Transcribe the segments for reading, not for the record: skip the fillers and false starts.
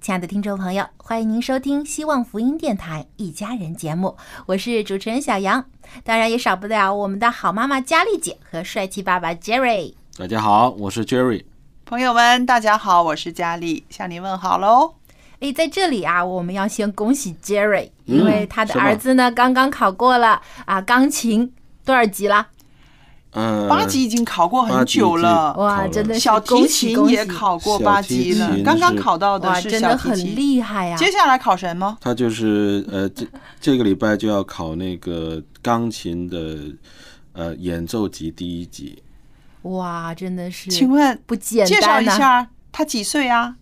亲爱的听众朋友，欢迎您收听希望福音电台《一家人》节目，我是主持人小杨，当然也少不了我们的好妈妈佳丽姐和帅气爸爸 Jerry。大家好，我是 Jerry。朋友们，大家好，我是佳丽，向您问好喽。哎，在这里啊，我们要先恭喜 Jerry， 因为他的儿子呢刚刚考过了啊，钢琴多少级了？ 8级已经考过很久了，哇，真的！小提琴也考过8级了，刚刚考到的是小提琴，真的很厉害呀。接下来考什么？他就是这个礼拜就要考那个钢琴的演奏级第1级。哇，真的是！请问不简单。介绍一下他几岁啊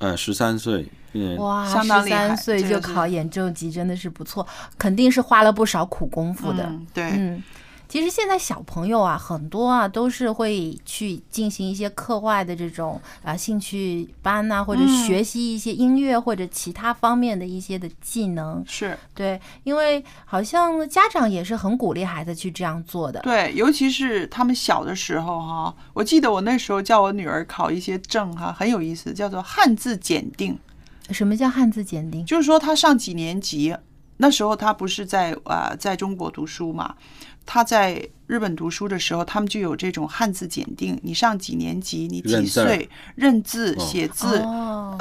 ？13岁。 哇，13岁就考演奏级，真的是不错，肯定是花了不少苦功夫的。对，嗯。 其实现在小朋友啊，很多啊都是会去进行一些课外的这种兴趣班呐、啊，或者学习一些音乐或者其他方面的一些的技能。是对，因为好像家长也是很鼓励孩子去这样做的。对，尤其是他们小的时候哈，我记得我那时候叫我女儿考一些证哈，很有意思，叫做汉字检定。什么叫汉字检定？就是说她上几年级，那时候她不是在中国读书嘛。 他在日本读书的时候，他们就有这种汉字检定。你上几年级？你几岁？认字、写字、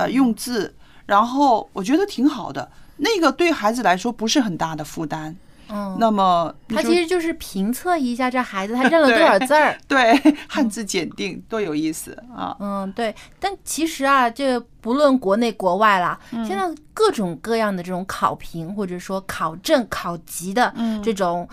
用字。然后我觉得挺好的，那个对孩子来说不是很大的负担。嗯，那么他其实就是评测一下这孩子他认了多少字儿。对，汉字检定多有意思啊！嗯，对。但其实啊，这不论国内国外啦，现在各种各样的这种考评或者说考证、考级的这种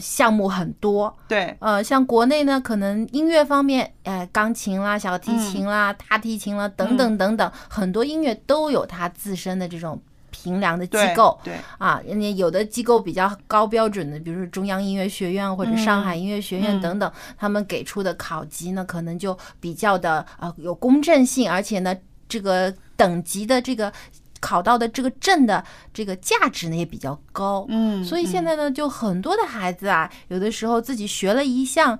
项目很多。对，像国内呢，可能音乐方面，钢琴啦、小提琴啦、大提琴啦等等等等，很多音乐都有它自身的这种。 评量的机构，对啊，人家有的机构比较高标准的，比如说中央音乐学院或者上海音乐学院等等，他们给出的考级呢，可能就比较的有公正性，而且呢，这个等级的这个考到的这个证的这个价值呢也比较高，所以现在呢，就很多的孩子啊，有的时候自己学了一项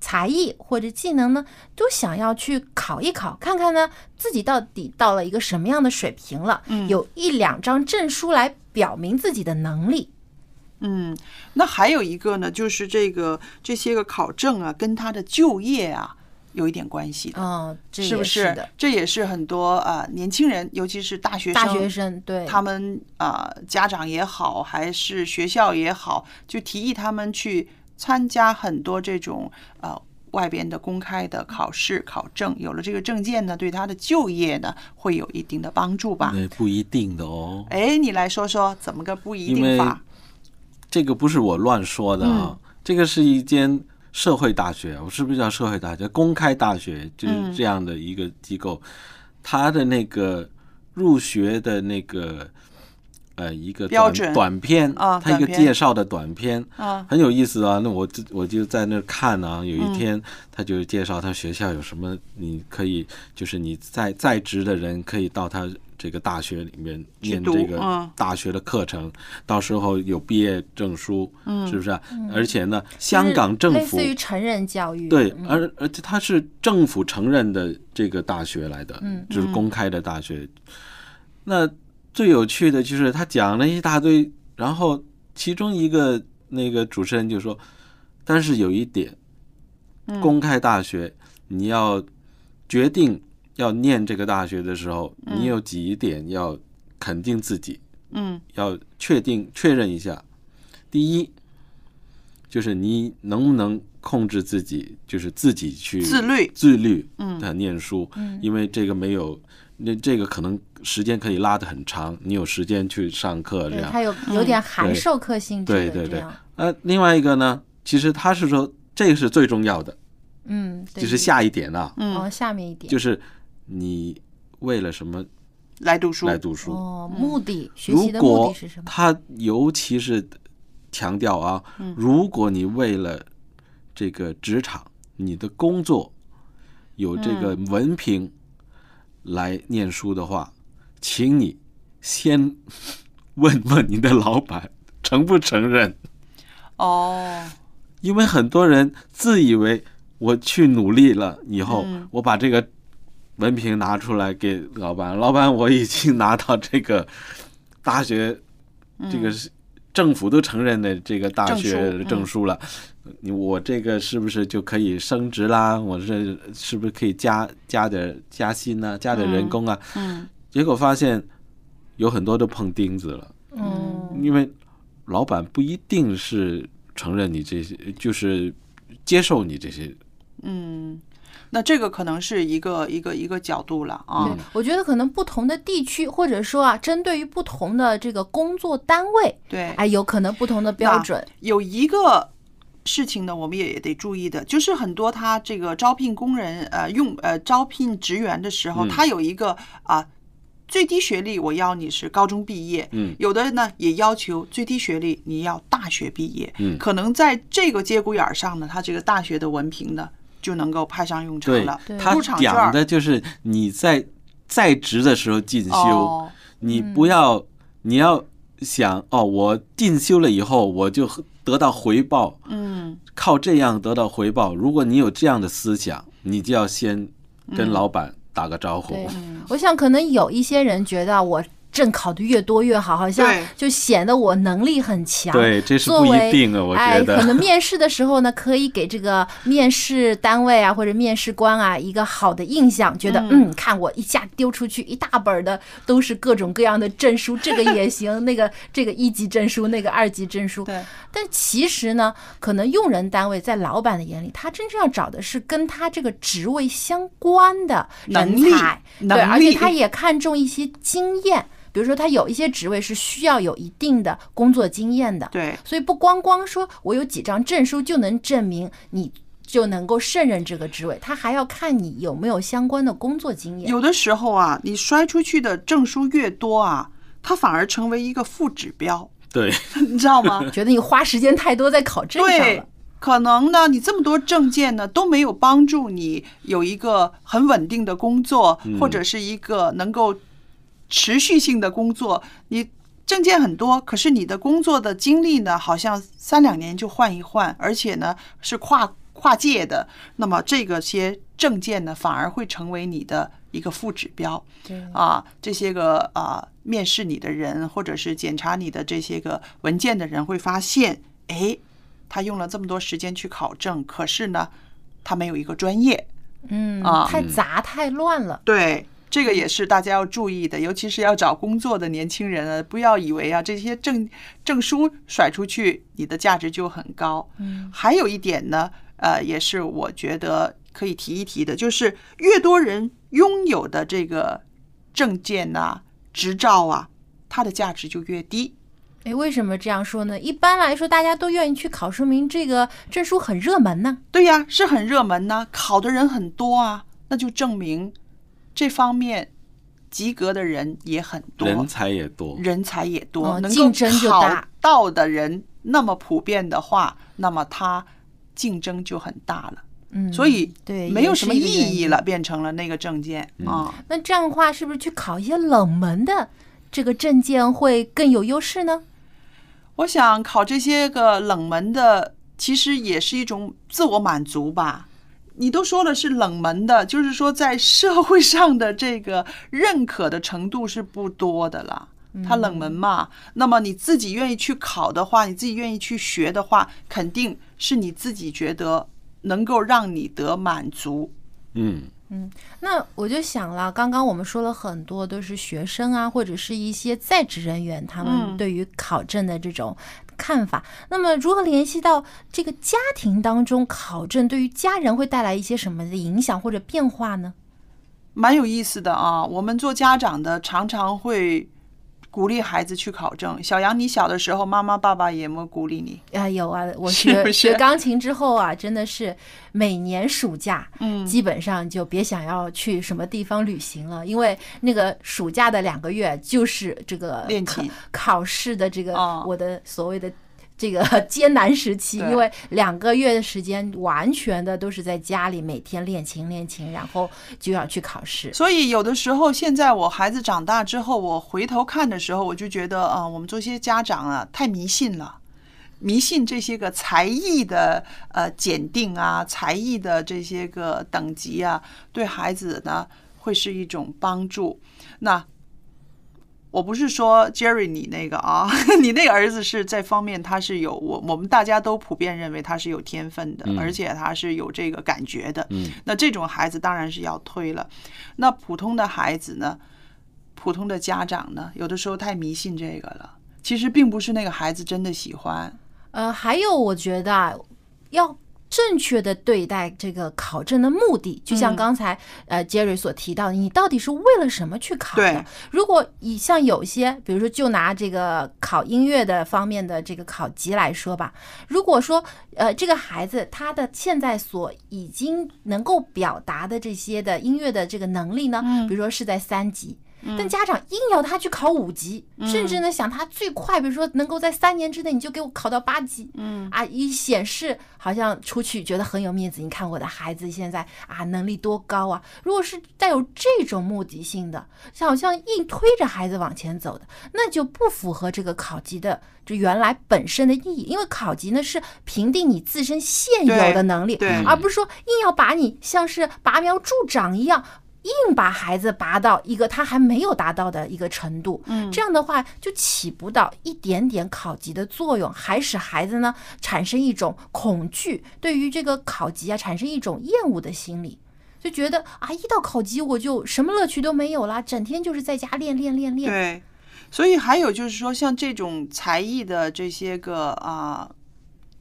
才艺或者技能呢，都想要去考一考，看看呢。 自己到底到了一个什么样的水平了？有1、2张证书来表明自己的能力。嗯，那还有一个呢，就是这些个考证啊，跟他的就业啊有一点关系的。嗯，这也是的，是不是？这也是很多年轻人，尤其是大学生，对，他们家长也好，还是学校也好，就提议他们去参加很多这种外边的公开的考试考证，有了这个证件呢，对他的就业呢会有一定的帮助吧？不一定的哦。哎，你来说说怎么个不一定法？这个不是我乱说的啊，这个是一间社会大学，我是不是叫社会大学？公开大学就是这样的一个机构，它的那个入学的那个一个短片啊，它一个介绍的短片啊，很有意思啊。那我就在那看啊，有一天他就介绍他学校有什么，你可以就是你在职的人可以到他这个大学里面念这个大学的课程，到时候有毕业证书，是不是、啊？而且呢，香港政府类似于成人教育，对，而且它是政府承认的这个大学来的，就是公开的大学。那最有趣的就是他讲了一大堆，然后其中一个那个主持人就说：“但是有一点，公开大学你要决定。”要念这个大学的时候，你有几点要肯定自己，要确认一下。第一，就是你能不能控制自己，就是自己去自律的念书，因为这个没有，那这个可能时间可以拉得很长，你有时间去上课这样。它有点函授课性质的这样。另外一个呢，其实他是说这个是最重要的，就是下一点啊，下面一点就是。你为了什么来读书？哦，目的，学习的目的是什么？他尤其是强调啊，如果你为了这个职场、你的工作有这个文凭来念书的话，请你先问问你的老板承不承认。哦，因为很多人自以为我去努力了以后，我把这个。文凭拿出来给老板，老板我已经拿到这个大学，这个政府都承认的这个大学证书了，我这个是不是就可以升职啦？我是不是可以加薪啊？加点人工啊？结果发现有很多都碰钉子了，因为老板不一定是承认你这些，就是接受你这些，那这个可能是一个角度了啊。对，我觉得可能不同的地区，或者说啊，针对于不同的这个工作单位，对，哎，有可能不同的标准。有一个事情呢，我们也得注意的，就是很多他这个招聘工人，招聘职员的时候，他有一个啊。最低学历我要你是高中毕业，有的呢也要求最低学历你要大学毕业，可能在这个节骨眼上呢，他这个大学的文凭呢。就能够派上用场了。他讲的就是你在职的时候进修，你不要，你要想我进修了以后我就得到回报，靠这样得到回报。如果你有这样的思想，你就要先跟老板打个招呼。我想可能有一些人觉得我。证考的越多越好，好像就显得我能力很强。对，这是不一定的，我觉得。可能面试的时候呢，可以给这个面试单位啊或者面试官啊一个好的印象，觉得看我一下丢出去一大本的都是各种各样的证书，这个也行，那个这个一级证书，那个二级证书。对。但其实呢，可能用人单位在老板的眼里，他真正要找的是跟他这个职位相关的人才，对，而且他也看重一些经验。比如说他有一些职位是需要有一定的工作经验的，对，所以不光说我有几张证书就能证明你就能够胜任这个职位，他还要看你有没有相关的工作经验。有的时候啊，你摔出去的证书越多啊，它反而成为一个负指标，对，你知道吗？觉得你花时间太多在考证上了。对，可能呢，你这么多证件呢都没有帮助你有一个很稳定的工作，或者是一个能够持续性的工作，你证件很多，可是你的工作的经历呢，好像3-2年就换一换，而且呢是跨界的。那么这个些证件呢，反而会成为你的一个副指标。对啊，这些个面试你的人，或者是检查你的这些个文件的人会发现，哎，他用了这么多时间去考证，可是呢，他没有一个专业。太杂太乱了。对。这个也是大家要注意的，尤其是要找工作的年轻人啊，不要以为啊这些证书甩出去，你的价值就很高。还有一点呢，也是我觉得可以提一提的，就是越多人拥有的这个证件啊、执照啊，它的价值就越低。为什么这样说呢？一般来说，大家都愿意去考，说明这个证书很热门呢。对呀，是很热门呢，考的人很多啊，那就证明。这方面及格的人也很多，人才也多，能够考到的人那么普遍的话，那么他竞争就很大了。嗯，所以没有什么意义了，变成了那个证件啊。那这样的话，是不是去考一些冷门的这个证件会更有优势呢？我想考这些个冷门的，其实也是一种自我满足吧。你都说了是冷门的，就是说在社会上的这个认可的程度是不多的了，它冷门嘛。那么你自己愿意去考的话，你自己愿意去学的话，肯定是你自己觉得能够让你得满足。嗯嗯，那我就想了，刚刚我们说了很多都是学生啊，或者是一些在职人员他们对于考证的这种看法，那么如何联系到这个家庭当中，考证对于家人会带来一些什么的影响或者变化呢？蛮有意思的啊，我们做家长的常常会鼓励孩子去考证。小杨，你小的时候妈妈爸爸也没鼓励你啊？有啊，我 学钢琴之后啊，真的是每年暑假基本上就别想要去什么地方旅行了，因为那个暑假的2个月就是这个练琴考试的这个我的所谓的这个艰难时期，因为2个月的时间完全的都是在家里每天练琴，然后就要去考试。所以有的时候现在我孩子长大之后，我回头看的时候，我就觉得我们这些家长啊太迷信了，迷信这些个才艺的检定啊，才艺的这些个等级啊，对孩子呢会是一种帮助。那我不是说 Jerry 你那个啊，你那个儿子是这方面他是有，我们大家都普遍认为他是有天分的，而且他是有这个感觉的。那这种孩子当然是要推了。那普通的孩子呢，普通的家长呢，有的时候太迷信这个了，其实并不是那个孩子真的喜欢。还有我觉得要正确的对待这个考证的目的，就像刚才Jerry 所提到，你到底是为了什么去考的？如果像有些，比如说就拿这个考音乐的方面的这个考级来说吧，如果说这个孩子他的现在所已经能够表达的这些的音乐的这个能力呢，比如说是在3级。但家长硬要他去考5级，甚至呢想他最快，比如说能够在3年之内你就给我考到8级，一显示好像出去觉得很有面子，你看我的孩子现在啊能力多高啊！如果是带有这种目的性的，好像硬推着孩子往前走的，那就不符合这个考级的就原来本身的意义。因为考级呢是评定你自身现有的能力，而不是说硬要把你像是拔苗助长一样。硬把孩子拔到一个他还没有达到的一个程度，这样的话就起不到一点点考级的作用，还使孩子呢产生一种恐惧，对于这个考级啊产生一种厌恶的心理，就觉得啊一到考级我就什么乐趣都没有了，整天就是在家练。对，所以还有就是说像这种才艺的这些个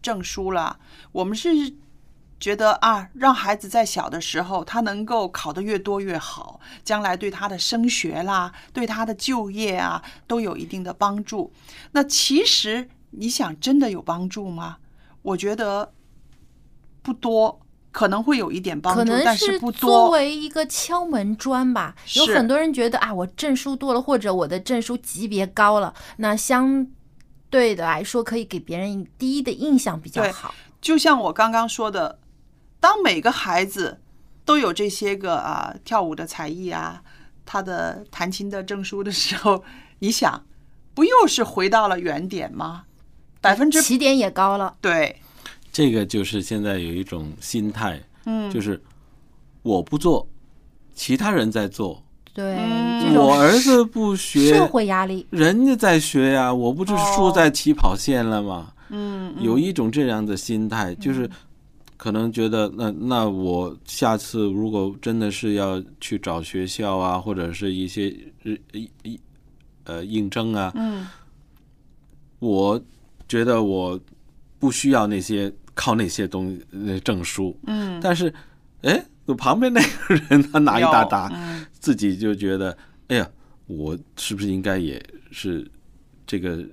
证书啦，我们是觉得啊，让孩子在小的时候他能够考得越多越好，将来对他的升学啦，对他的就业啊都有一定的帮助。那其实你想真的有帮助吗？我觉得不多，可能会有一点帮助，但是不多。可能是作为一个敲门砖吧，有很多人觉得啊，我证书多了，或者我的证书级别高了，那相对的来说可以给别人第一的印象比较好。就像我刚刚说的，当每个孩子都有这些个跳舞的才艺啊，他的弹琴的证书的时候，你想不又是回到了原点吗？起点也高了。对，这个就是现在有一种心态，就是我不做，其他人在做。对，我儿子不学，社会压力，人家在学呀，我不是输在起跑线了吗？有一种这样的心态，就是可能觉得那我下次如果真的是要去找学校啊，或者是一些应征啊，我觉得我不需要那些靠那些东西证书，但是我旁边那个人他拿一大沓，自己就觉得哎呀，我是不是应该也是这个。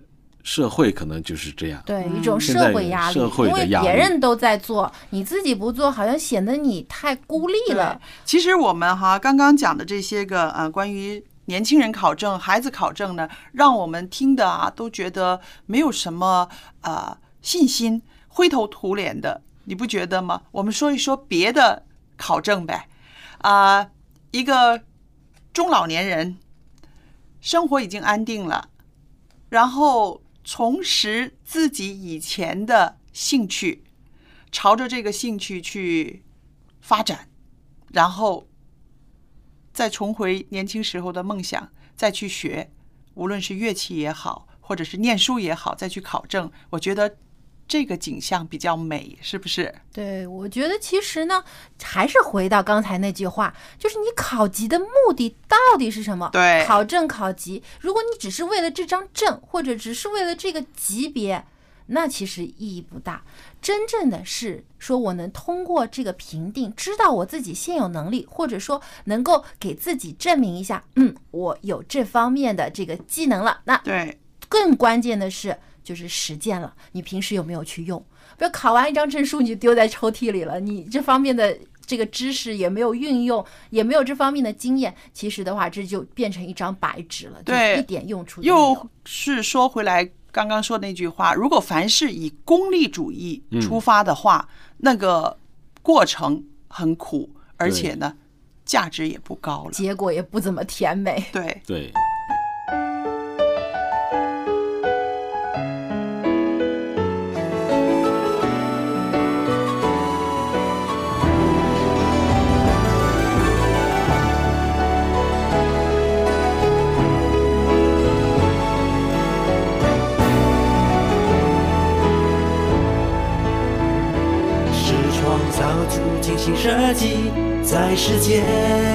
社会可能就是这样，对，一种社会压力，因为别人都在做，你自己不做，好像显得你太孤立了。其实我们刚刚讲的这些个关于年轻人考证、孩子考证呢，让我们听的啊都觉得没有什么信心，灰头土脸的，你不觉得吗？我们说一说别的考证呗，一个中老年人生活已经安定了，然后重拾自己以前的兴趣，朝着这个兴趣去发展，然后再重回年轻时候的梦想，再去学，无论是乐器也好，或者是念书也好，再去考证，我觉得这个景象比较美，是不是？对，我觉得其实呢，还是回到刚才那句话，就是你考级的目的到底是什么？对，考证考级，如果你只是为了这张证，或者只是为了这个级别，那其实意义不大。真正的是说我能通过这个评定知道我自己现有能力，或者说能够给自己证明一下，我有这方面的这个技能了。那对，更关键的是就是实践了，你平时有没有去用？不要考完一张证书你就丢在抽屉里了，你这方面的这个知识也没有运用，也没有这方面的经验，其实的话这就变成一张白纸了，就一点用处都没有。又是说回来刚刚说那句话，如果凡是以功利主义出发的话，那个过程很苦，而且呢价值也不高了，结果也不怎么甜美。对对，精心设计，在世界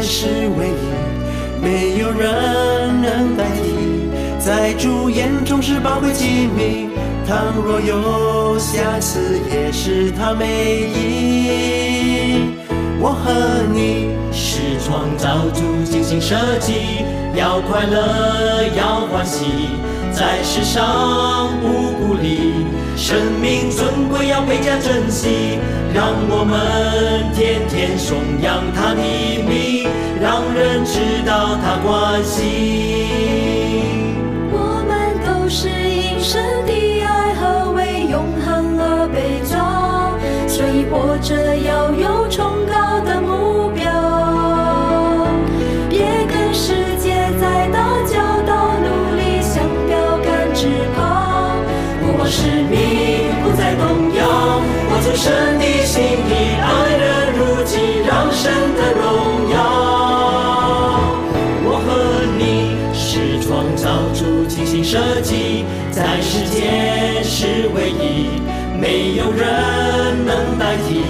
是唯一，没有人能代替，在主演中是宝贵机密，倘若有瑕疵也是他美意。我和你是创造出精心设计，要快乐要欢喜，在世上不孤立，生命尊贵要倍加珍惜，让我们天天颂扬他的名，让人知道他关心。我们都是因神的爱和为永恒而被造，所以活着要有崇高的目标，别跟世界再打交道，努力向标杆直跑，不忘使命不再动摇，我做神的心意，爱人如己，让神的荣耀。我和你是创造出精心设计，在世界是唯一，没有人能代替，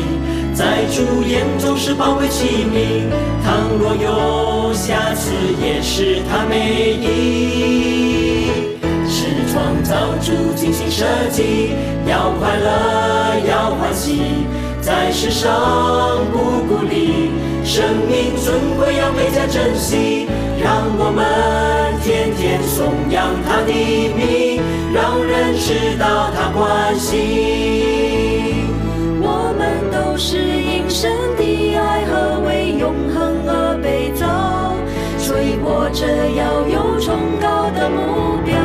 在主眼中是宝贵器皿，倘若有瑕疵也是他美意。是创造出精心设计，要快乐要欢喜，在世上不孤立，生命尊贵要倍加珍惜，让我们天天颂扬他的名，让人知道他关心。我们都是因神的爱和为永恒而被造，所以活着要有崇高的目标，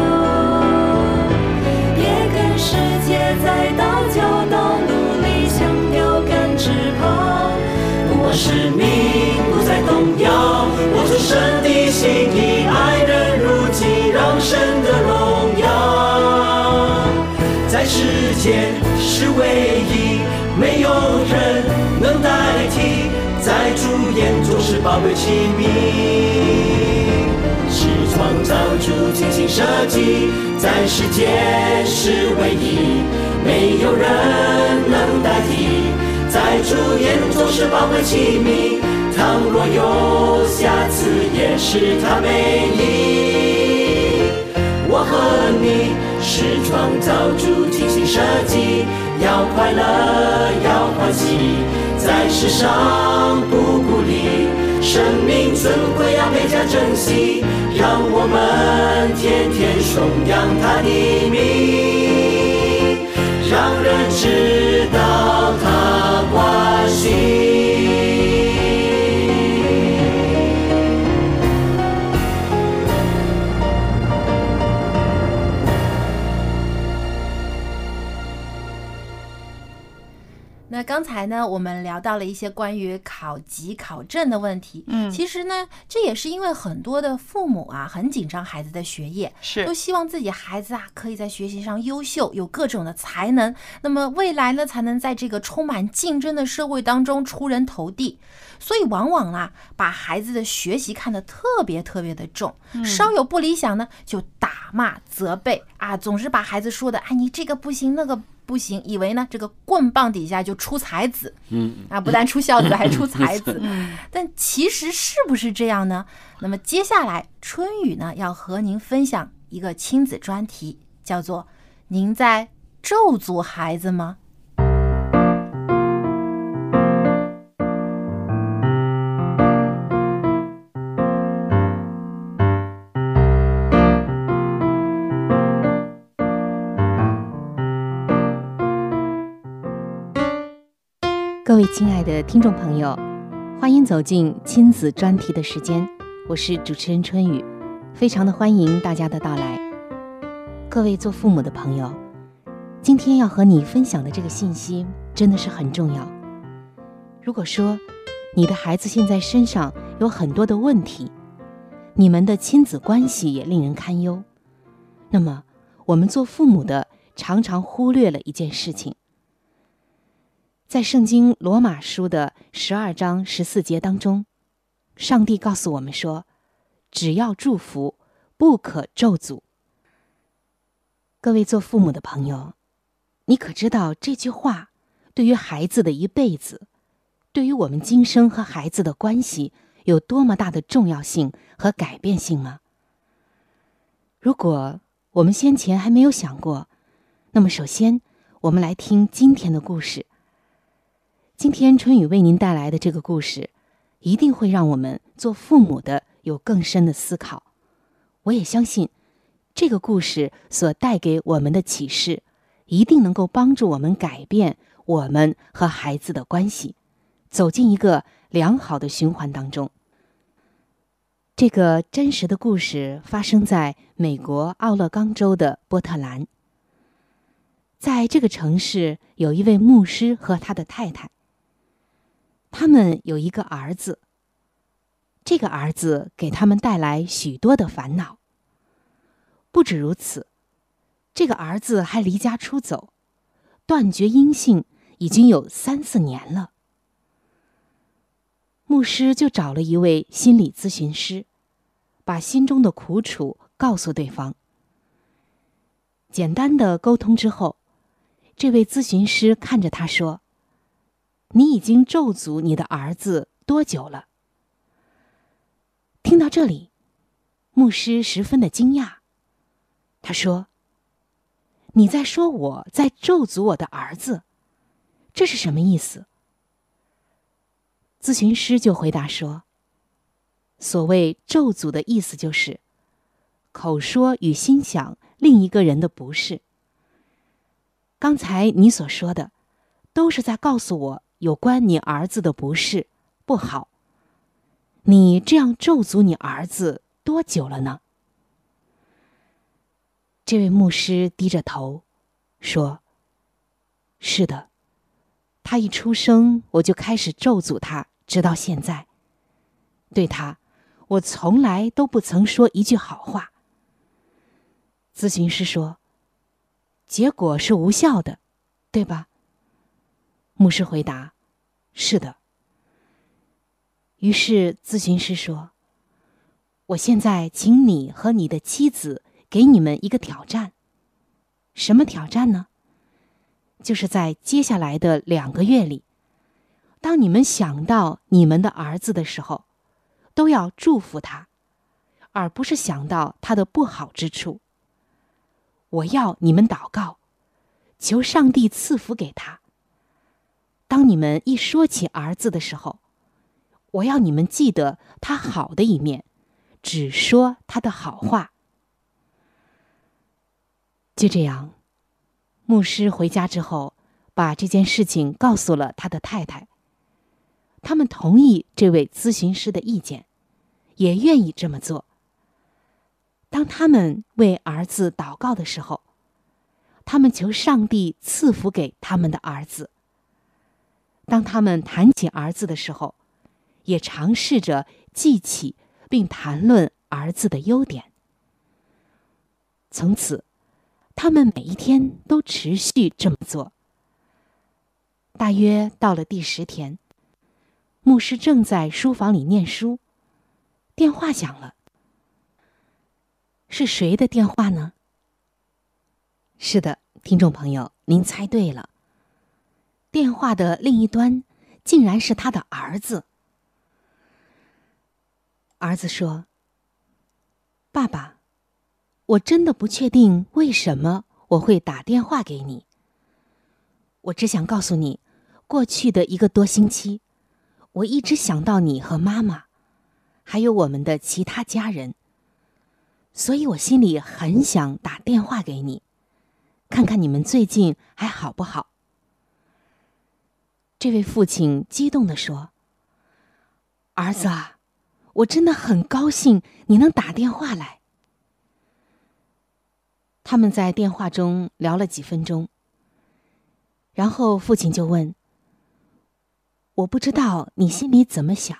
别跟世界再打交道，努力向标杆直跑，不忘使命不再动摇，我做神的心意，爱人如己，让神的荣耀。在世界是唯一，没有人能代替，在主眼中是宝贝器皿，是创造出精心设计，在世界是唯一，没有人能代替，在主眼中是宝贝器皿，倘若有瑕疵也是他美意。我和你是创造出精心设计，要快乐要欢喜，在世上不孤立，生命尊贵要倍加珍惜，让我们天天颂扬他的名，让人知道他关心。才呢我们聊到了一些关于考级考证的问题，嗯，其实呢这也是因为很多的父母啊很紧张孩子的学业，是都希望自己孩子啊可以在学习上优秀，有各种的才能，那么未来呢才能在这个充满竞争的社会当中出人头地，所以往往啊把孩子的学习看得特别的重，稍有不理想呢就打骂责备啊，总是把孩子说的哎你这个不行那个不行，以为呢这个棍棒底下就出才子，啊，不但出孝子还出才子，但其实是不是这样呢？那么接下来春雨呢要和您分享一个亲子专题，叫做您在咒诅孩子吗？各位亲爱的听众朋友，欢迎走进亲子专题的时间，我是主持人春雨，非常的欢迎大家的到来。各位做父母的朋友，今天要和你分享的这个信息真的是很重要。如果说你的孩子现在身上有很多的问题，你们的亲子关系也令人堪忧，那么我们做父母的常常忽略了一件事情。在圣经罗马书的12章14节当中，上帝告诉我们说，只要祝福，不可咒诅。各位做父母的朋友，你可知道这句话对于孩子的一辈子，对于我们今生和孩子的关系有多么大的重要性和改变性吗？如果我们先前还没有想过，那么首先我们来听今天的故事。今天春雨为您带来的这个故事，一定会让我们做父母的有更深的思考。我也相信，这个故事所带给我们的启示，一定能够帮助我们改变我们和孩子的关系，走进一个良好的循环当中。这个真实的故事发生在美国奥勒冈州的波特兰。在这个城市，有一位牧师和他的太太。他们有一个儿子，这个儿子给他们带来许多的烦恼。不止如此，这个儿子还离家出走，断绝音信已经有3-4年了。牧师就找了一位心理咨询师，把心中的苦楚告诉对方。简单的沟通之后，这位咨询师看着他说，你已经咒诅你的儿子多久了？听到这里，牧师十分的惊讶。他说，你在说我在咒诅我的儿子，这是什么意思？咨询师就回答说，所谓咒诅的意思就是，口说与心想另一个人的不是。刚才你所说的都是在告诉我有关你儿子的不是、不好。你这样咒诅你儿子多久了呢？这位牧师低着头说，是的，他一出生我就开始咒诅他，直到现在。对他，我从来都不曾说一句好话。咨询师说，结果是无效的，对吧？牧师回答，是的。于是咨询师说，我现在请你和你的妻子给你们一个挑战。什么挑战呢？就是在接下来的2个月里，当你们想到你们的儿子的时候，都要祝福他，而不是想到他的不好之处。我要你们祷告，求上帝赐福给他。当你们一说起儿子的时候，我要你们记得他好的一面，只说他的好话。就这样，牧师回家之后，把这件事情告诉了他的太太。他们同意这位咨询师的意见，也愿意这么做。当他们为儿子祷告的时候，他们求上帝赐福给他们的儿子。当他们谈起儿子的时候，也尝试着记起并谈论儿子的优点。从此，他们每一天都持续这么做。大约到了第10天，牧师正在书房里念书，电话响了。是谁的电话呢？是的，听众朋友，您猜对了。电话的另一端竟然是他的儿子。儿子说：“爸爸，我真的不确定为什么我会打电话给你。我只想告诉你，过去的1个多星期，我一直想到你和妈妈，还有我们的其他家人，所以我心里很想打电话给你，看看你们最近还好不好。”这位父亲激动地说：“儿子啊，我真的很高兴你能打电话来。”他们在电话中聊了几分钟，然后父亲就问：“我不知道你心里怎么想，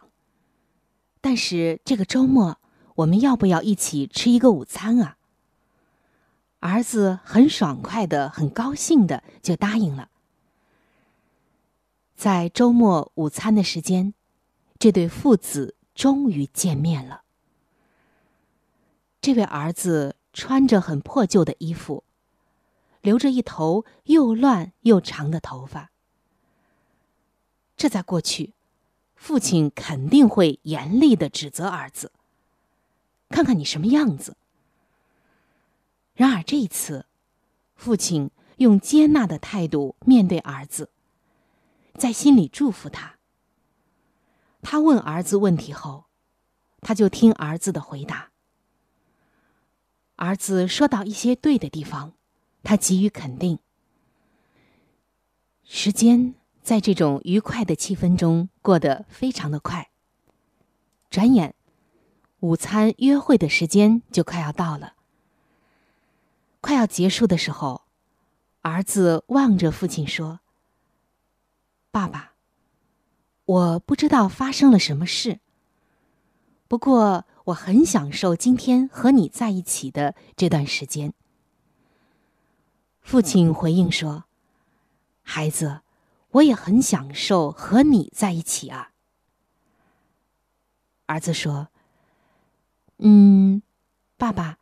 但是这个周末我们要不要一起吃1个午餐啊？”儿子很爽快的、很高兴的就答应了。在周末午餐的时间，这对父子终于见面了。这位儿子穿着很破旧的衣服，留着一头又乱又长的头发。这在过去，父亲肯定会严厉地指责儿子：“看看你什么样子。”然而这一次，父亲用接纳的态度面对儿子，在心里祝福他。他问儿子问题后，他就听儿子的回答。儿子说到一些对的地方，他给予肯定。时间在这种愉快的气氛中过得非常的快。转眼，午餐约会的时间就快要到了。快要结束的时候，儿子望着父亲说：“爸爸，我不知道发生了什么事，不过我很享受今天和你在一起的这段时间。”父亲回应说：“孩子，我也很享受和你在一起啊。”儿子说：“爸爸，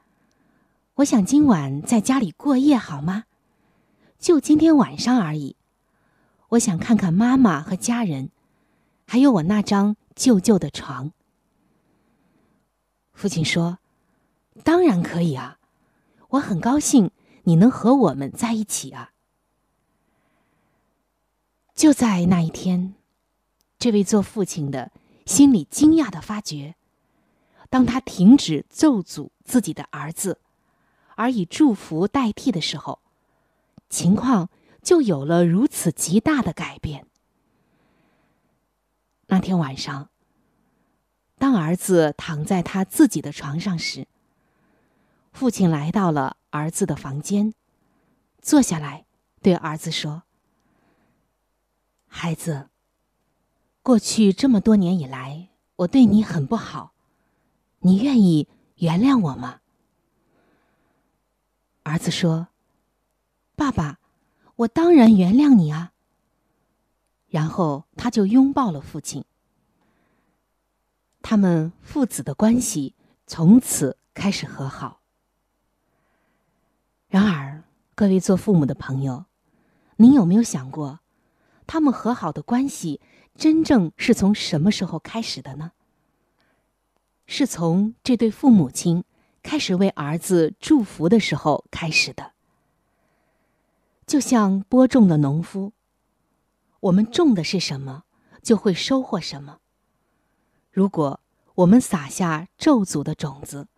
我想今晚在家里过夜好吗？就今天晚上而已。我想看看妈妈和家人，还有我那张旧旧的床。”父亲说：“当然可以啊，我很高兴你能和我们在一起啊。”就在那一天，这位做父亲的心里惊讶地发觉，当他停止咒诅自己的儿子，而以祝福代替的时候，情况就有了如此极大的改变。那天晚上，当儿子躺在他自己的床上时，父亲来到了儿子的房间，坐下来对儿子说：“孩子，过去这么多年以来，我对你很不好，你愿意原谅我吗？”儿子说：“爸爸，我当然原谅你啊。”然后他就拥抱了父亲。他们父子的关系从此开始和好。然而，各位做父母的朋友，您有没有想过，他们和好的关系真正是从什么时候开始的呢？是从这对父母亲开始为儿子祝福的时候开始的。就像播种的农夫，我们种的是什么，就会收获什么。如果我们撒下咒诅的种子，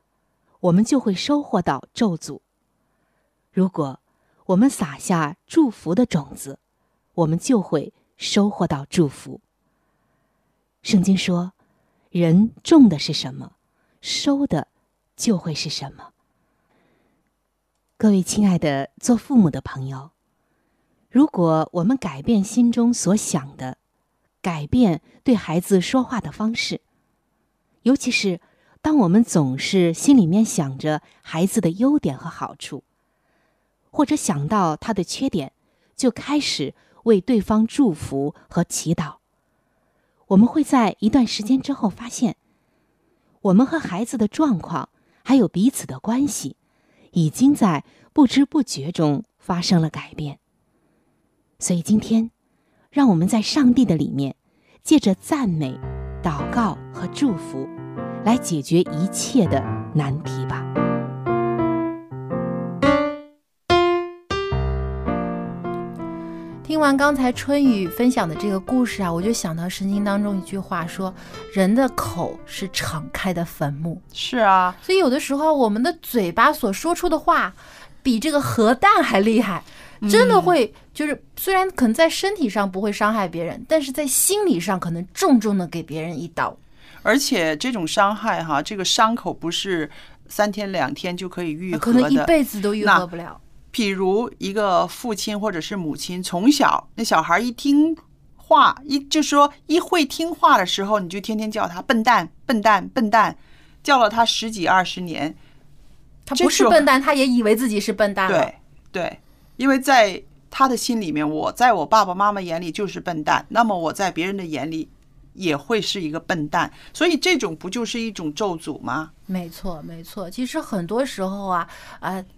我们就会收获到咒诅；如果我们撒下祝福的种子，我们就会收获到祝福。圣经说，人种的是什么，收的就会是什么。各位亲爱的做父母的朋友，如果我们改变心中所想的改变对孩子说话的方式。尤其是当我们总是心里面想着孩子的优点和好处，或者想到他的缺点，就开始为对方祝福和祈祷，我们会在一段时间之后发现，我们和孩子的状况还有彼此的关系已经在不知不觉中发生了改变。所以今天，让我们在上帝的里面，借着赞美、祷告和祝福，来解决一切的难题吧。听完刚才春雨分享的这个故事啊，我就想到圣经当中一句话说，人的口是敞开的坟墓。是啊，所以有的时候我们的嘴巴所说出的话比这个核弹还厉害，真的会就是虽然可能在身体上不会伤害别人，但是在心理上可能重重的给别人一刀。而且这种伤害哈，这个伤口不是3天2天就可以愈合的，可能一辈子都愈合不了。比如一个父亲或者是母亲，从小那小孩一听话，就是说一会听话的时候，你就天天叫他笨蛋笨蛋笨蛋，叫了他10几20年，他不是笨蛋，他也以为自己是笨蛋了。对对，因为在他的心里面，我在我爸爸妈妈眼里就是笨蛋，那么我在别人的眼里也会是一个笨蛋，所以这种不就是一种咒诅吗？没错没错。其实很多时候啊，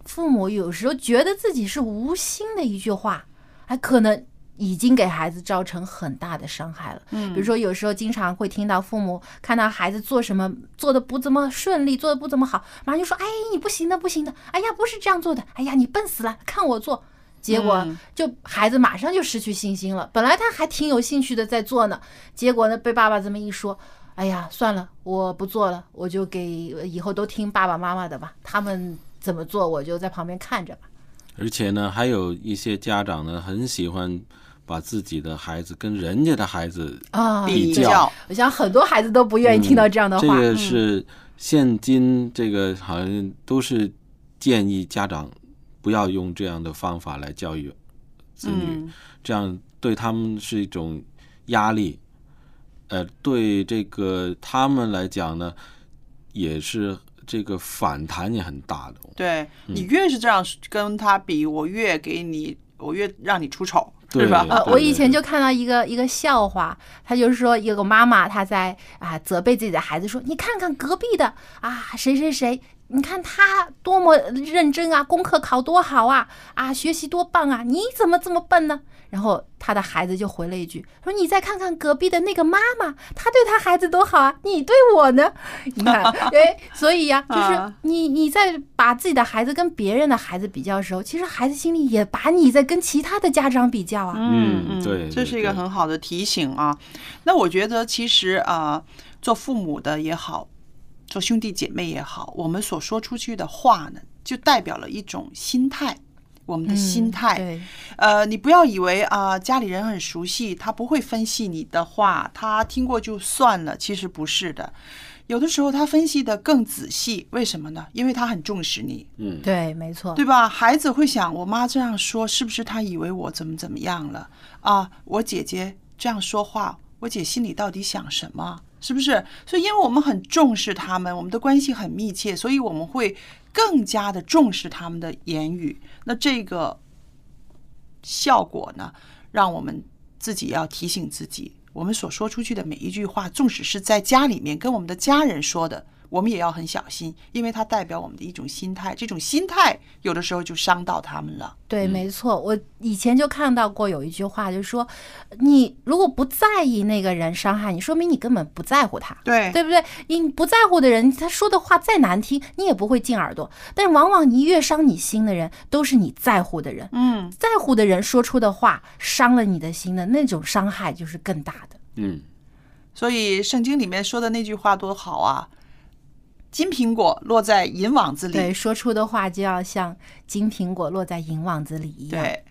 父母有时候觉得自己是无心的一句话，还可能已经给孩子造成很大的伤害了。比如说有时候经常会听到父母看到孩子做什么做的不怎么顺利，做的不怎么好，马上就说，哎，你不行的不行的，哎呀不是这样做的，哎呀你笨死了，看我做。结果就孩子马上就失去信心了，本来他还挺有兴趣的在做呢，结果呢被爸爸这么一说，哎呀算了我不做了，我就给以后都听爸爸妈妈的吧，他们怎么做我就在旁边看着吧。而且呢还有一些家长呢很喜欢把自己的孩子跟人家的孩子比较，我想很多孩子都不愿意听到这样的话。这个是现今这个好像都是建议家长不要用这样的方法来教育子女，这样对他们是一种压力，对这个他们来讲呢，也是这个反弹也很大的。对，你越是这样跟他比，我越让你出丑，是吧？我以前就看到一个笑话，他就是说有个妈妈她在责备自己的孩子说，你看看隔壁的谁谁谁。你看他多么认真啊，功课考多好啊，学习多棒啊，你怎么这么笨呢？然后他的孩子就回了一句，说你再看看隔壁的那个妈妈，他对他孩子多好啊，你对我呢？你看，所以呀，就是你在把自己的孩子跟别人的孩子比较的时候，其实孩子心里也把你在跟其他的家长比较啊。对，这是一个很好的提醒啊。那我觉得其实做父母的也好，做兄弟姐妹也好，我们所说出去的话呢，就代表了一种心态，我们的心态。你不要以为家里人很熟悉，他不会分析你的话，他听过就算了，其实不是的。有的时候他分析的更仔细，为什么呢？因为他很重视你。对，没错，对吧？孩子会想，我妈这样说，是不是她以为我怎么样了啊？我姐姐这样说话，我姐心里到底想什么？是不是？所以因为我们很重视他们，我们的关系很密切，所以我们会更加的重视他们的言语。那这个效果呢，让我们自己要提醒自己，我们所说出去的每一句话，纵使是在家里面跟我们的家人说的，我们也要很小心，因为它代表我们的一种心态，这种心态有的时候就伤到他们了。对，没错。我以前就看到过有一句话，就是说你如果不在意那个人伤害你，说明你根本不在乎他。对不对？你不在乎的人，他说的话再难听你也不会进耳朵，但往往你越伤你心的人都是你在乎的人。在乎的人说出的话伤了你的心的那种伤害就是更大的。所以圣经里面说的那句话多好啊，金苹果落在银网子里。对，说出的话就要像金苹果落在银网子里一样。对。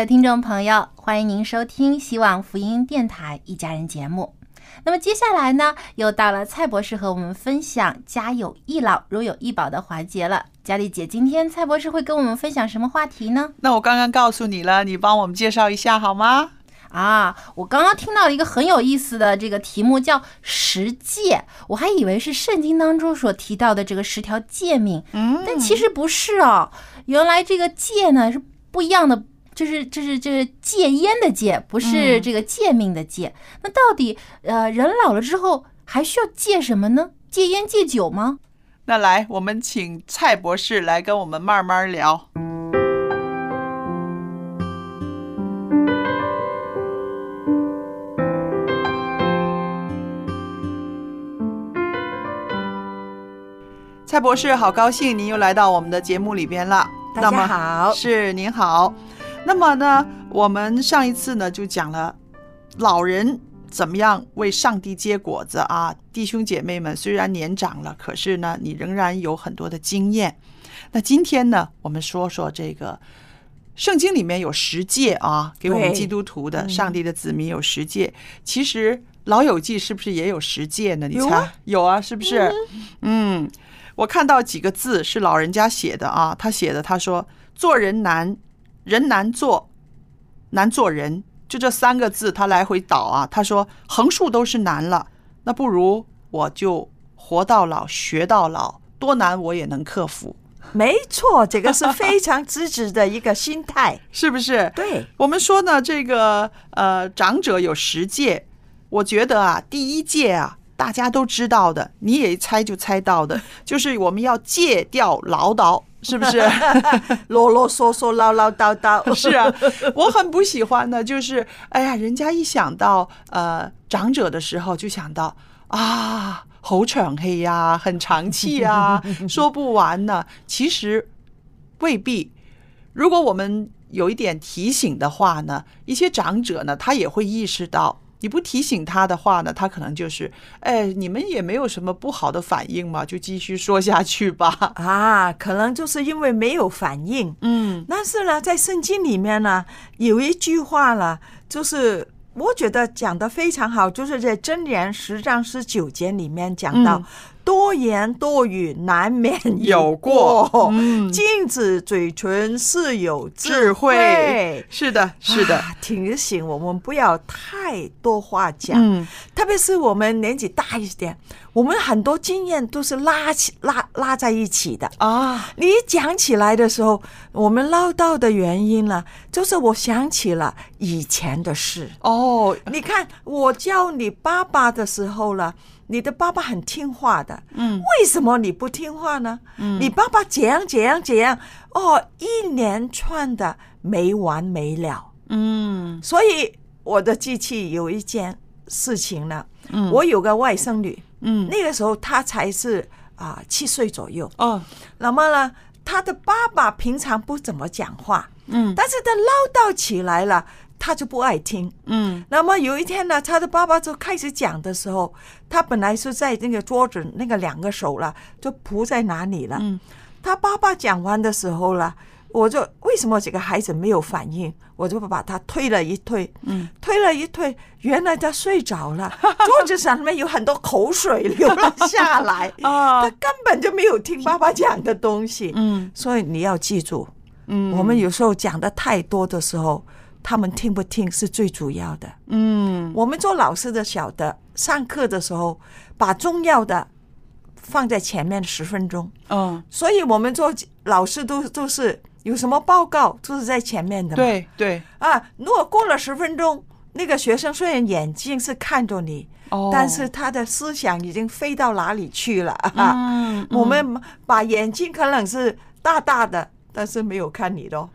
的听众朋友，欢迎您收听希望福音电台一家人节目。那么接下来呢，又到了蔡博士和我们分享家有一老如有一宝的环节了。佳丽姐，今天蔡博士会跟我们分享什么话题呢？那我刚刚告诉你了，你帮我们介绍一下好吗？我刚刚听到了一个很有意思的这个题目，叫十诫。我还以为是圣经当中所提到的这个10条诫命，但其实不是哦。原来这个诫呢是不一样的，就是戒烟的戒，不是这个诫命的戒。那到底人老了之后还需要戒什么呢？戒烟戒酒吗？那来，我们请蔡博士来跟我们慢慢聊。蔡博士，好高兴您又来到我们的节目里边了。大家好。是，您好。那么呢，我们上一次呢就讲了老人怎么样为上帝结果子啊。弟兄姐妹们，虽然年长了，可是呢你仍然有很多的经验。那今天呢，我们说说这个圣经里面有10诫啊，给我们基督徒的上帝的子民有10诫。其实老友记是不是也有10诫呢？你猜？有啊，是不是？我看到几个字是老人家写的啊，他写的，他说做人难，人难做，难做人，就这3个字他来回倒啊。他说横竖都是难了，那不如我就活到老学到老，多难我也能克服。没错，这个是非常支持的一个心态。是不是？对。我们说呢这个长者有10诫，我觉得啊，第1诫啊大家都知道的，你也一猜就猜到的，就是我们要戒掉唠叨，是不是？啰啰嗦嗦唠唠叨叨。是啊，我很不喜欢的就是人家一想到长者的时候就想到啊，好长气呀，很长气啊，说不完呢。其实未必，如果我们有一点提醒的话呢，一些长者呢他也会意识到。你不提醒他的话呢，他可能就是你们也没有什么不好的反应嘛，就继续说下去吧。可能就是因为没有反应。但是呢在圣经里面呢有一句话呢，就是我觉得讲得非常好，就是在箴言10章19节里面讲到，多言多语难免有过，禁止嘴唇是有智慧。是的，是的，提醒我们不要太多话讲。特别是我们年纪大一点，我们很多经验都是拉在一起的啊。你讲起来的时候，我们唠叨的原因呢，就是我想起了以前的事。你看我叫你爸爸的时候呢，你的爸爸很听话的，为什么你不听话呢？你爸爸怎样，一连串的没完没了。所以我的记起有一件事情呢，我有个外甥女，那个时候她才是7岁左右。那么呢，她的爸爸平常不怎么讲话，但是她唠叨起来了，他就不爱听。那么有一天呢，他的爸爸就开始讲的时候，他本来是在那个桌子那个2个手了，就扑在哪里了。他爸爸讲完的时候了，我就为什么这个孩子没有反应，我就把他推了一推，原来他睡着了，桌子上面有很多口水流了下来。他根本就没有听爸爸讲的东西。所以你要记住，我们有时候讲的太多的时候，他们听不听是最主要的。我们做老师的晓得，上课的时候把重要的放在前面10分钟。所以我们做老师都是有什么报告都是在前面的嘛。对啊，如果过了10分钟，那个学生虽然眼睛是看着你，但是他的思想已经飞到哪里去了。我们把眼睛可能是大大的，但是没有看你的。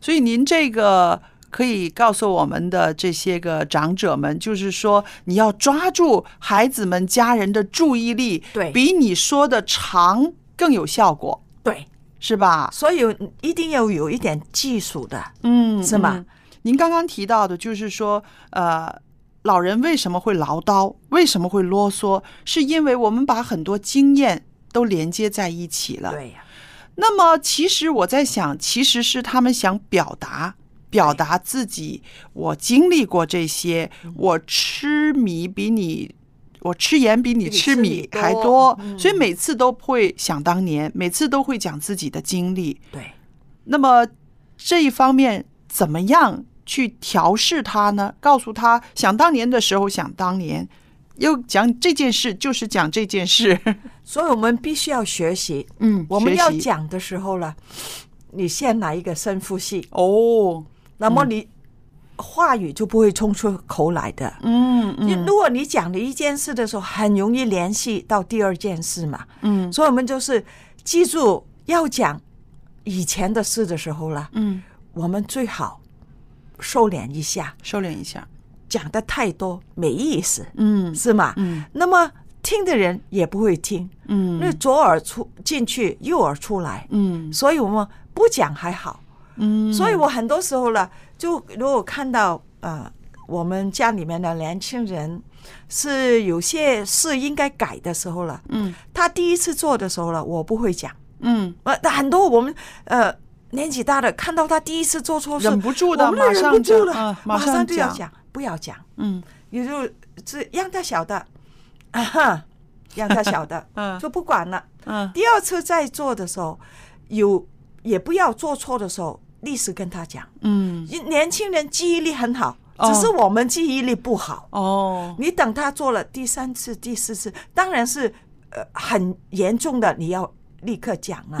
所以您这个可以告诉我们的这些个长者们，就是说你要抓住孩子们家人的注意力，比你说的长更有效果。对，是吧？所以一定要有一点技术的，是吗？您刚刚提到的就是说老人为什么会唠叨，为什么会啰嗦，是因为我们把很多经验都连接在一起了。对呀。那么其实我在想，其实是他们想表达表达自己，我经历过这些，我吃盐比你吃米还多，所以每次都会想当年，每次都会讲自己的经历。对，那么这一方面怎么样去调试他呢？告诉他想当年的时候想当年，又讲这件事就是讲这件事。所以我们必须要学习，我们要讲的时候了，你先来一个深呼吸哦，那么你话语就不会冲出口来的。如果你讲了一件事的时候，很容易联系到第二件事嘛。所以我们就是记住要讲以前的事的时候了，我们最好收敛一下，收敛一下，讲的太多没意思，是吗？那么听的人也不会听，那左耳出进去，右耳出来，所以我们不讲还好。所以我很多时候了，就如果看到我们家里面的年轻人是有些事应该改的时候了，他第一次做的时候了，我不会讲，很多我们年纪大的看到他第一次做错事，忍不住的，马上就要讲，不要讲，也就是让他晓得，让他晓得，就不管了。第二次再做的时候，也不要做错的时候，立时跟他讲。年轻人记忆力很好，只是我们记忆力不好。你等他做了第三次、第四次，当然是很严重的，你要立刻讲了。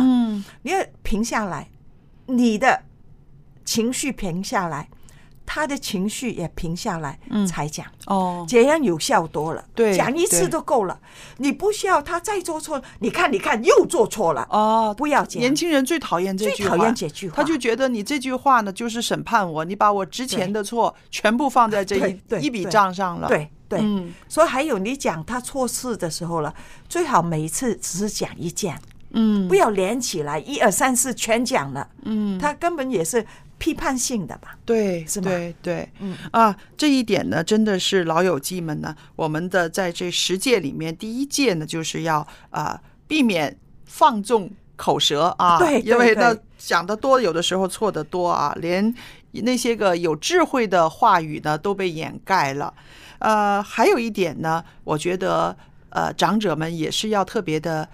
你要平下来，你的情绪平下来，他的情绪也平下来才讲。这样有效多了。对，讲一次都够了，你不需要他再做错。你看，又做错了。不要讲。年轻人最讨厌这句话，他就觉得你这句话呢，就是审判我，你把我之前的错全部放在这一笔账上了。对，所以还有你讲他错事的时候了，最好每一次只是讲一件，不要连起来一二三四全讲了。他根本也是批判性的吧？对，是吧？对，这一点呢，真的是老友记们呢，我们的在这10届里面，第1届呢，就是要避免放纵口舌啊，因为呢讲得多，有的时候错得多啊，连那些个有智慧的话语呢都被掩盖了。还有一点呢，我觉得长者们也是要特别的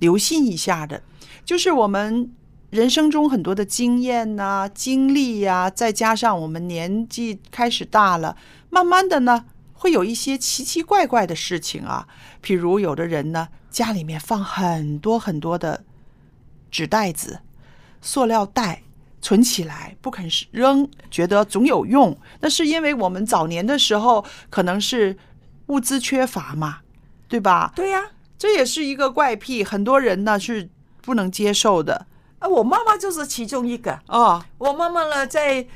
留心一下的，就是我们人生中很多的经验啊、经历啊，再加上我们年纪开始大了，慢慢的呢，会有一些奇奇怪怪的事情啊。譬如有的人呢，家里面放很多很多的纸袋子、塑料袋，存起来不肯扔，觉得总有用。那是因为我们早年的时候可能是物资缺乏嘛，对吧？对呀，这也是一个怪癖，很多人呢是不能接受的。我妈妈就是其中一个。我妈妈呢，在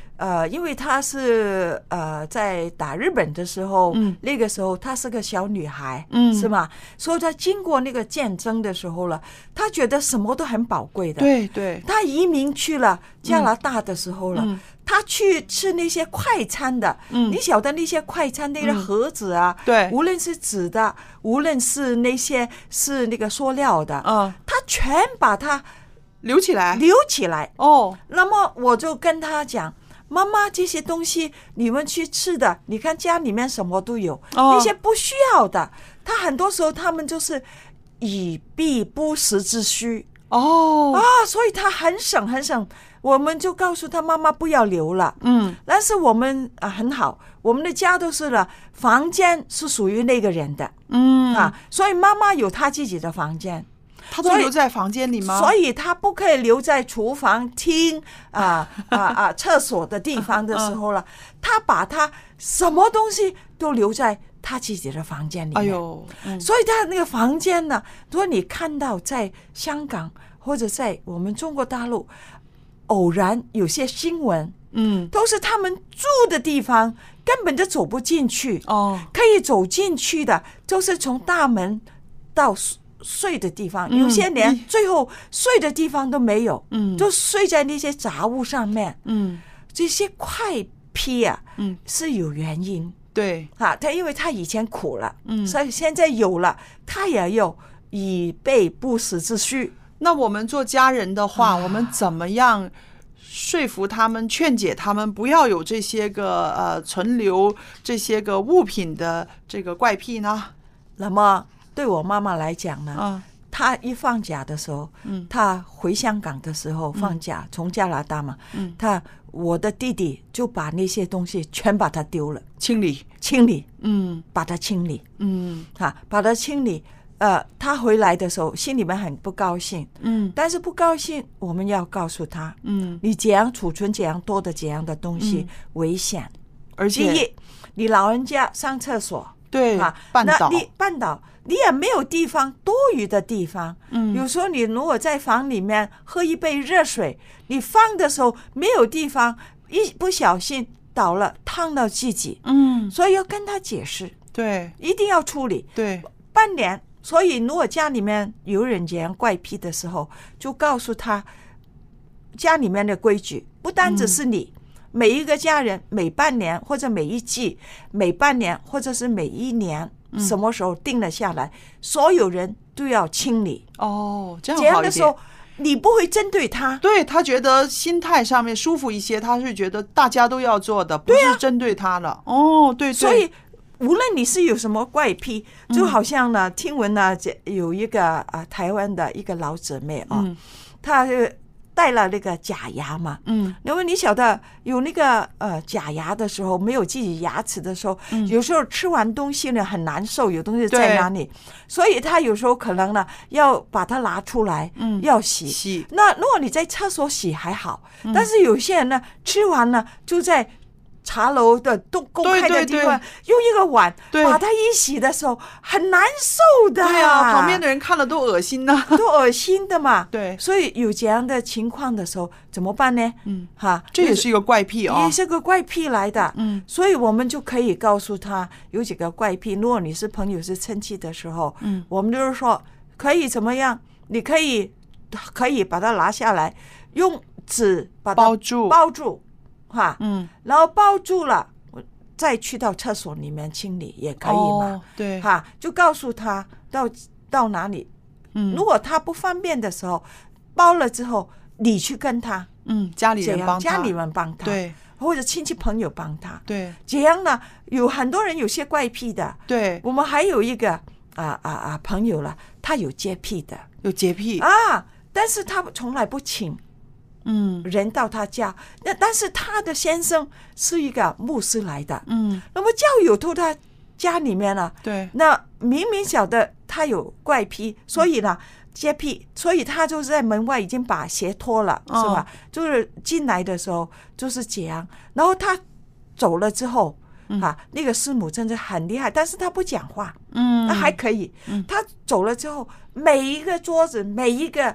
因为她是在打日本的时候，那个时候她是个小女孩，是吗？所以她经过那个战争的时候了，她觉得什么都很宝贵的。对，她移民去了加拿大的时候了，她去吃那些快餐的，你晓得那些快餐那个盒子啊，无论是纸的，无论是那些是那个塑料的，她全把它留起来哦。那么我就跟他讲，妈妈，这些东西你们去吃的，你看家里面什么都有，那些不需要的，他很多时候他们就是以避不时之需所以他很省很省。我们就告诉他，妈妈不要留了。但是我们很好，我们的家都是了，房间是属于那个人的，所以妈妈有她自己的房间。他都留在房间里吗？所以他不可以留在厨房、厅厕所的地方的时候了，他把他什么东西都留在他自己的房间里面。所以他那个房间呢，如果你看到在香港或者在我们中国大陆，偶然有些新闻，都是他们住的地方根本就走不进去。可以走进去的，就是从大门到睡的地方，有些连最后睡的地方都没有，就睡在那些杂物上面。这些怪癖是有原因。对，他因为他以前苦了，所以现在有了，他也要以备不时之需。那我们做家人的话，我们怎么样说服他们、劝解他们不要有这些个存留这些个物品的这个怪癖呢？那么对我妈妈来讲呢，她一放假的时候，她回香港的时候放假，从加拿大嘛，我的弟弟就把那些东西全把它丢了，清理，把它清理，把它清理。他回来的时候心里面很不高兴，但是不高兴我们要告诉他，你怎样储存怎样多的怎样的东西危险，而且第一，你老人家上厕所，对，绊倒，你也没有地方，多余的地方，有时候你如果在房里面喝一杯热水，你放的时候没有地方，一不小心倒了烫到自己，所以要跟他解释，对，一定要处理，对，半年。所以如果家里面有人这样怪癖的时候，就告诉他家里面的规矩，不单只是你，每一个家人每半年或者每一季，每半年或者是每一年什么时候定了下来，所有人都要清理。哦，这样好一点。这样的时候你不会针对他，对，他觉得心态上面舒服一些，他是觉得大家都要做的，不是针对他了。哦，对，所以无论你是有什么怪癖，就好像呢，听闻呢，有一个台湾的一个老姊妹啊，她戴了那个假牙嘛，因为你晓得有那个假牙的时候，没有自己牙齿的时候，有时候吃完东西呢很难受，有东西在哪里，所以她有时候可能呢要把它拿出来，要洗。那如果你在厕所洗还好，但是有些人呢吃完呢就在茶楼的公开的地方，用一个碗把它一洗的时候很难受的，对啊，旁边的人看了都恶心呢，都恶心的嘛。对，所以有这样的情况的时候怎么办呢？这也是一个怪癖啊，也是个怪癖来的。所以我们就可以告诉他有几个怪癖。如果你是朋友是亲戚的时候，我们就是说可以怎么样，你可以把它拿下来，用纸把它包住。然后包住了再去到厕所里面清理也可以嘛，对，就告诉他到哪里，如果他不方便的时候，包了之后你去跟他，家里人帮他，对，或者亲戚朋友帮他，对，这样呢，有很多人有些怪癖的，对，我们还有一个朋友了，他有洁癖的，但是他从来不请人到他家，但是他的先生是一个牧师来的，那么教友到他家里面了，对，那明明晓得他有怪癖，所以呢洁癖，所以他就是在门外已经把鞋脱了，是吧？就是进来的时候就是这样，然后他走了之后，那个师母真的很厉害，但是他不讲话，那还可以，他走了之后，每一个桌子每一个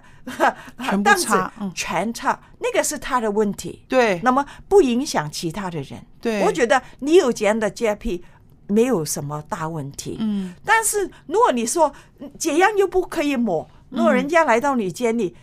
凳子全擦，那个是他的问题，对，那么不影响其他的人，对，我觉得你有这样的洁癖没有什么大问题，但是如果你说这样又不可以抹，如果人家来到你家里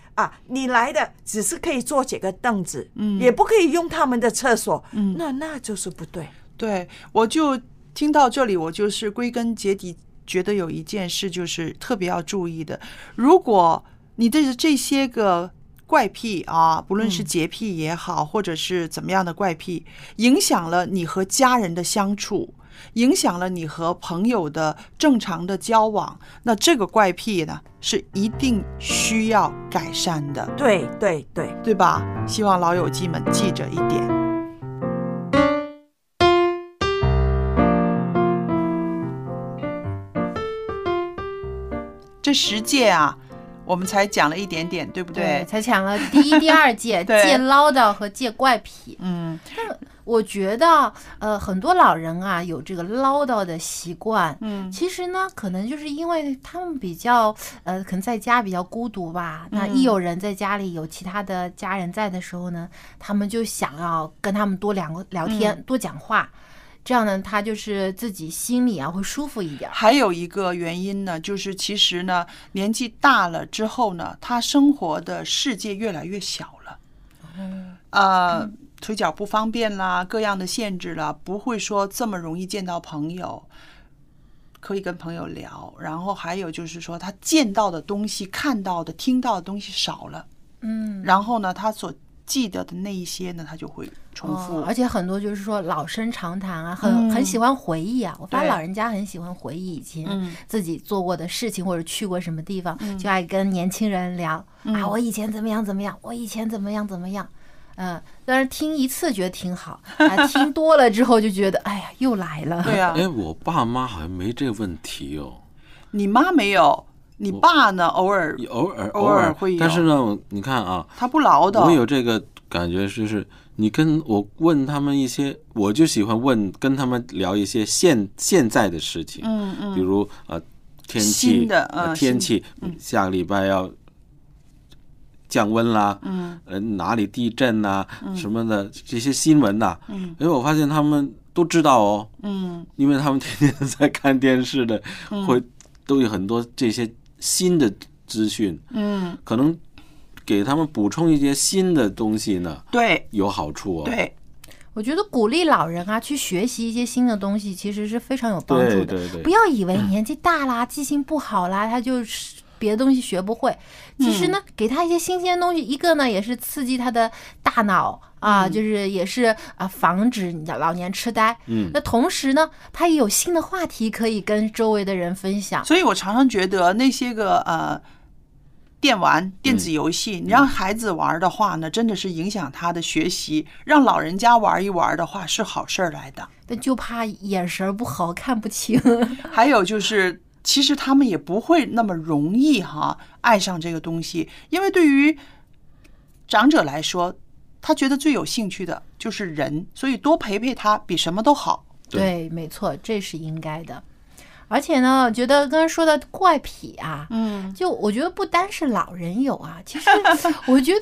你来的只是可以坐几个凳子，也不可以用他们的厕所，那就是不对。对，我就听到这里，我就是归根结底觉得有一件事就是特别要注意的。如果你的这些个怪癖不论是洁癖也好，或者是怎么样的怪癖，影响了你和家人的相处，影响了你和朋友的正常的交往，那这个怪癖呢是一定需要改善的。对对对，对吧？希望老友记们记着一点。这10届啊，我们才讲了一点点，对不对？对，才讲了第一、第二届，戒唠叨和戒怪癖。但我觉得，很多老人啊有这个唠叨的习惯。其实呢，可能就是因为他们比较，可能在家比较孤独吧。那一有人在家里有其他的家人在的时候呢，他们就想要跟他们多聊天，多讲话。这样呢，他就是自己心里会舒服一点。还有一个原因呢，就是其实呢，年纪大了之后呢，他生活的世界越来越小了，腿脚不方便啦，各样的限制啦，不会说这么容易见到朋友，可以跟朋友聊。然后还有就是说，他见到的东西、看到的、听到的东西少了，然后呢，他所记得的那一些呢，它就会重复、哦、而且很多就是说老生常谈啊，很喜欢回忆啊。我发现老人家很喜欢回忆以前自己做过的事情或者去过什么地方、就爱跟年轻人聊、啊，我以前怎么样怎么样，我以前怎么样怎么样。当然听一次觉得挺好啊，听多了之后就觉得哎呀又来了。对啊，哎，我爸妈好像没这问题哦。你妈没有？你爸呢？偶尔会有，但是呢，你看啊，他不牢的。我有这个感觉，就是你跟我问他们一些，我就喜欢跟他们聊一些现在的事情，比如天气，下个礼拜要降温啦，哪里地震啦、什么的这些新闻呐、因为我发现他们都知道哦，因为他们天天在看电视的，都有很多这些新的资讯，可能给他们补充一些新的东西呢，对，有好处哦。对，我觉得鼓励老人啊去学习一些新的东西，其实是非常有帮助的。对对对，不要以为年纪大啦、记性不好啦，他就别的东西学不会。其实呢，给他一些新鲜东西，一个呢也是刺激他的大脑啊，就是也是啊，防止你的老年痴呆。那同时呢，他也有新的话题可以跟周围的人分享。所以我常常觉得那些个电子游戏，你让孩子玩的话呢，真的是影响他的学习；让老人家玩一玩的话，是好事儿来的。但就怕眼神不好，看不清。还有就是。其实他们也不会那么容易爱上这个东西，因为对于长者来说，他觉得最有兴趣的就是人，所以多陪陪他比什么都好。对，没错，这是应该的。而且呢，我觉得刚才说的怪癖啊，就我觉得不单是老人有啊，其实我觉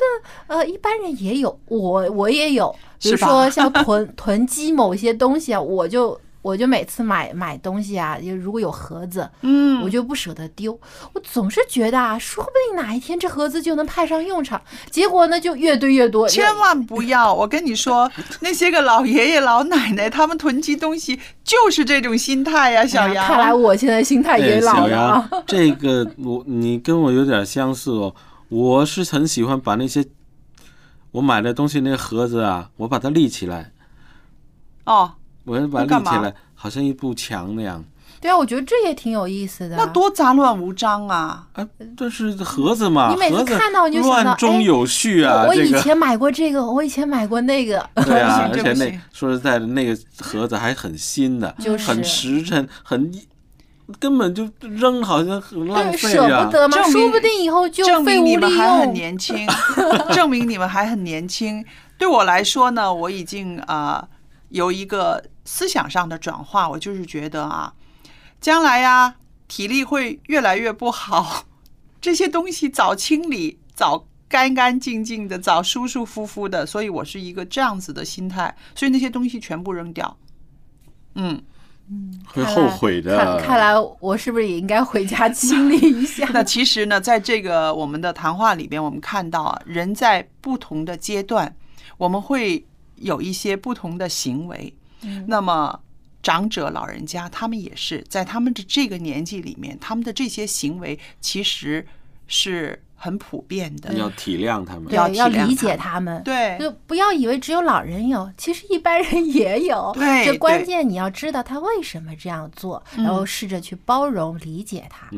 得一般人也有，我也有，比如说像囤积某些东西啊，我就每次买东西啊，如果有盒子，我就不舍得丢。我总是觉得啊，说不定哪一天这盒子就能派上用场。结果呢，就越堆越多。千万不要！我跟你说，那些个老爷爷老奶奶，他们囤积东西就是这种心态呀，小杨。看来我现在心态也老了啊。这个你跟我有点相似哦。我是很喜欢把那些我买的东西那盒子啊，我把它立起来。哦。我要把它立起来，好像一部墙那样。对啊，我觉得这也挺有意思的。那多杂乱无章啊！啊，这是盒子嘛，你每次看到你就想到，乱中有序啊！我以前买过这个，我以前买过那个。对啊，而且说实在的，那个盒子还很新的，很实诚，根本就扔好像很浪费啊！舍不得嘛，说不定以后就废物利用。证明你们还很年轻，对我来说呢，我已经有一个思想上的转化，我就是觉得啊，将来呀，体力会越来越不好，这些东西早清理，早干干净净的，早舒舒服服的，所以我是一个这样子的心态，所以那些东西全部扔掉，会后悔的。看来我是不是也应该回家清理一下？那其实呢，在这个我们的谈话里边，我们看到啊，人在不同的阶段，我们会有一些不同的行为，那么长者老人家他们也是在他们的这个年纪里面，他们的这些行为其实是很普遍的，要体谅他们，要理解他们，对，就不要以为只有老人有，其实一般人也有，对，这关键你要知道他为什么这样做，然后试着去包容理解他。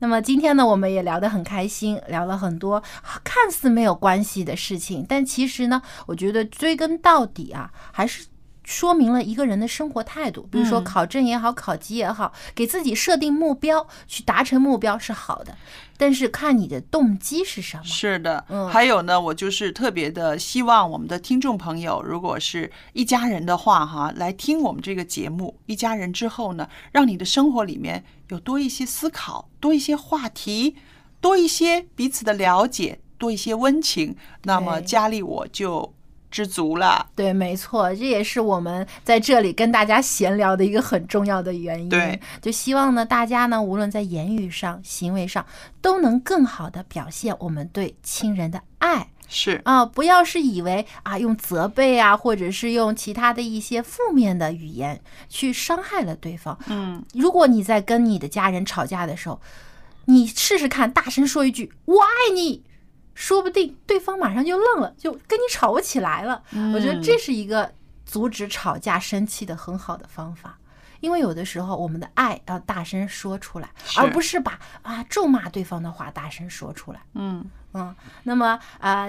那么今天呢，我们也聊得很开心，聊了很多看似没有关系的事情，但其实呢，我觉得追根到底啊，还是说明了一个人的生活态度。比如说考证也好，考级也好，给自己设定目标，去达成目标是好的，但是看你的动机是什么。是的，还有呢，我就是特别的希望我们的听众朋友，如果是一家人的话哈，来听我们这个节目，一家人之后呢，让你的生活里面有多一些思考，多一些话题，多一些彼此的了解，多一些温情，那么家里我就知足了。对，没错，这也是我们在这里跟大家闲聊的一个很重要的原因。对，就希望呢，大家呢，无论在言语上、行为上，都能更好的表现我们对亲人的爱。是啊，不要是以为啊，用责备啊，或者是用其他的一些负面的语言去伤害了对方。如果你在跟你的家人吵架的时候，你试试看，大声说一句"我爱你"，说不定对方马上就愣了，就跟你吵不起来了。我觉得这是一个阻止吵架生气的很好的方法。因为有的时候我们的爱要大声说出来，而不是把咒骂对方的话大声说出来。那么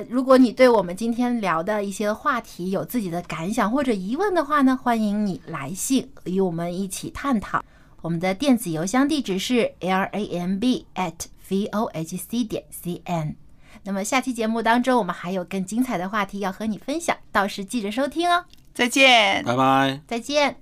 如果你对我们今天聊的一些话题有自己的感想或者疑问的话呢，欢迎你来信与我们一起探讨。我们的电子邮箱地址是 lamb@vohc.cn。那么下期节目当中，我们还有更精彩的话题要和你分享，到时记着收听哦。再见，拜拜，再见。